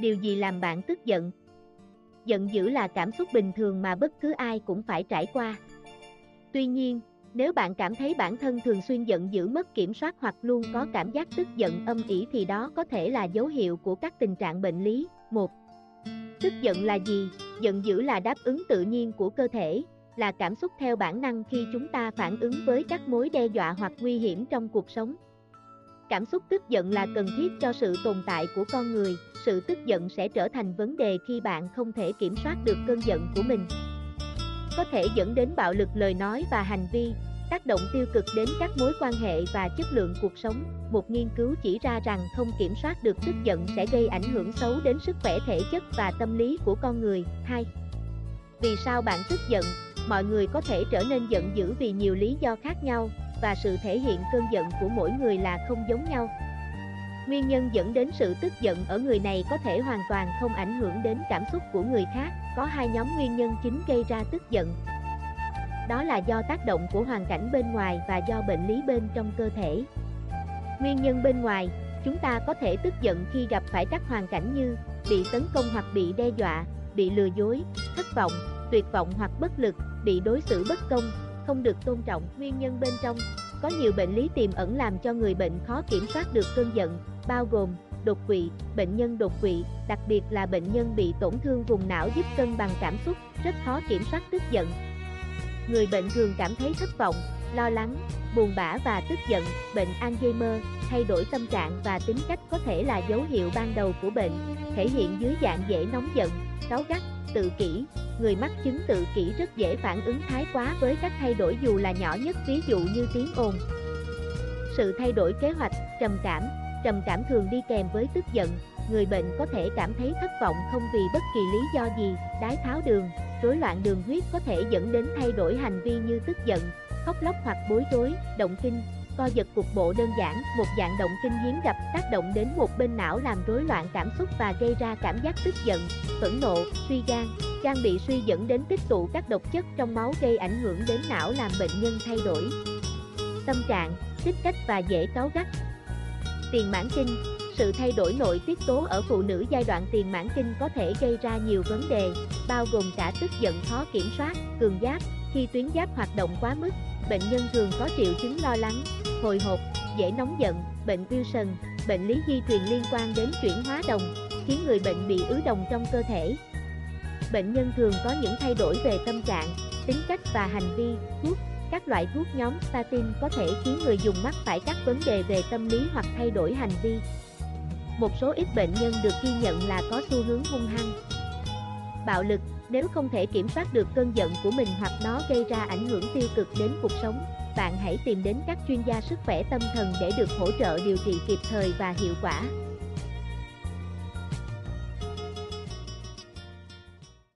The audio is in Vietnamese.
Điều gì làm bạn tức giận? Giận dữ là cảm xúc bình thường mà bất cứ ai cũng phải trải qua. Tuy nhiên, nếu bạn cảm thấy bản thân thường xuyên giận dữ mất kiểm soát hoặc luôn có cảm giác tức giận âm ỉ thì đó có thể là dấu hiệu của các tình trạng bệnh lý. 1. Tức giận là gì? Giận dữ là đáp ứng tự nhiên của cơ thể, là cảm xúc theo bản năng khi chúng ta phản ứng với các mối đe dọa hoặc nguy hiểm trong cuộc sống. Cảm xúc tức giận là cần thiết cho sự tồn tại của con người. Sự tức giận sẽ trở thành vấn đề khi bạn không thể kiểm soát được cơn giận của mình. Có thể dẫn đến bạo lực lời nói và hành vi, tác động tiêu cực đến các mối quan hệ và chất lượng cuộc sống. Một nghiên cứu chỉ ra rằng không kiểm soát được tức giận sẽ gây ảnh hưởng xấu đến sức khỏe thể chất và tâm lý của con người. 2. Vì sao bạn tức giận? Mọi người có thể trở nên giận dữ vì nhiều lý do khác nhau, và sự thể hiện cơn giận của mỗi người là không giống nhau. Nguyên nhân dẫn đến sự tức giận ở người này có thể hoàn toàn không ảnh hưởng đến cảm xúc của người khác. Có hai nhóm nguyên nhân chính gây ra tức giận. Đó là do tác động của hoàn cảnh bên ngoài và do bệnh lý bên trong cơ thể. Nguyên nhân bên ngoài, chúng ta có thể tức giận khi gặp phải các hoàn cảnh như bị tấn công hoặc bị đe dọa, bị lừa dối, thất vọng, tuyệt vọng hoặc bất lực, bị đối xử bất công, không được tôn trọng. Nguyên nhân bên trong, có nhiều bệnh lý tiềm ẩn làm cho người bệnh khó kiểm soát được cơn giận, bao gồm đột quỵ, bệnh nhân đột quỵ, đặc biệt là bệnh nhân bị tổn thương vùng não giúp cân bằng cảm xúc, rất khó kiểm soát tức giận. Người bệnh thường cảm thấy thất vọng, lo lắng, buồn bã và tức giận. Bệnh Alzheimer, thay đổi tâm trạng và tính cách có thể là dấu hiệu ban đầu của bệnh, thể hiện dưới dạng dễ nóng giận, cáu gắt, tự kỷ. Người mắc chứng tự kỷ rất dễ phản ứng thái quá với các thay đổi dù là nhỏ nhất, ví dụ như tiếng ồn. Sự thay đổi kế hoạch, trầm cảm thường đi kèm với tức giận. Người bệnh có thể cảm thấy thất vọng không vì bất kỳ lý do gì. Đái tháo đường, rối loạn đường huyết có thể dẫn đến thay đổi hành vi như tức giận, khóc lóc hoặc bối rối. Động kinh, co giật cục bộ đơn giản, một dạng động kinh hiếm gặp, tác động đến một bên não làm rối loạn cảm xúc và gây ra cảm giác tức giận. Phẫn nộ, suy gan, gan bị suy dẫn đến tích tụ các độc chất trong máu gây ảnh hưởng đến não làm bệnh nhân thay đổi tâm trạng, tích cách và dễ cáu gắt. Tiền mãn kinh, sự thay đổi nội tiết tố ở phụ nữ giai đoạn tiền mãn kinh có thể gây ra nhiều vấn đề, bao gồm cả tức giận khó kiểm soát, cường giáp, khi tuyến giáp hoạt động quá mức. Bệnh nhân thường có triệu chứng lo lắng, hồi hộp, dễ nóng giận. Bệnh Wilson, bệnh lý di truyền liên quan đến chuyển hóa đồng, khiến người bệnh bị ứ đồng trong cơ thể. Bệnh nhân thường có những thay đổi về tâm trạng, tính cách và hành vi. Thuốc, các loại thuốc nhóm statin có thể khiến người dùng mắc phải các vấn đề về tâm lý hoặc thay đổi hành vi. Một số ít bệnh nhân được ghi nhận là có xu hướng hung hăng. Bạo lực, nếu không thể kiểm soát được cơn giận của mình hoặc nó gây ra ảnh hưởng tiêu cực đến cuộc sống, bạn hãy tìm đến các chuyên gia sức khỏe tâm thần để được hỗ trợ điều trị kịp thời và hiệu quả.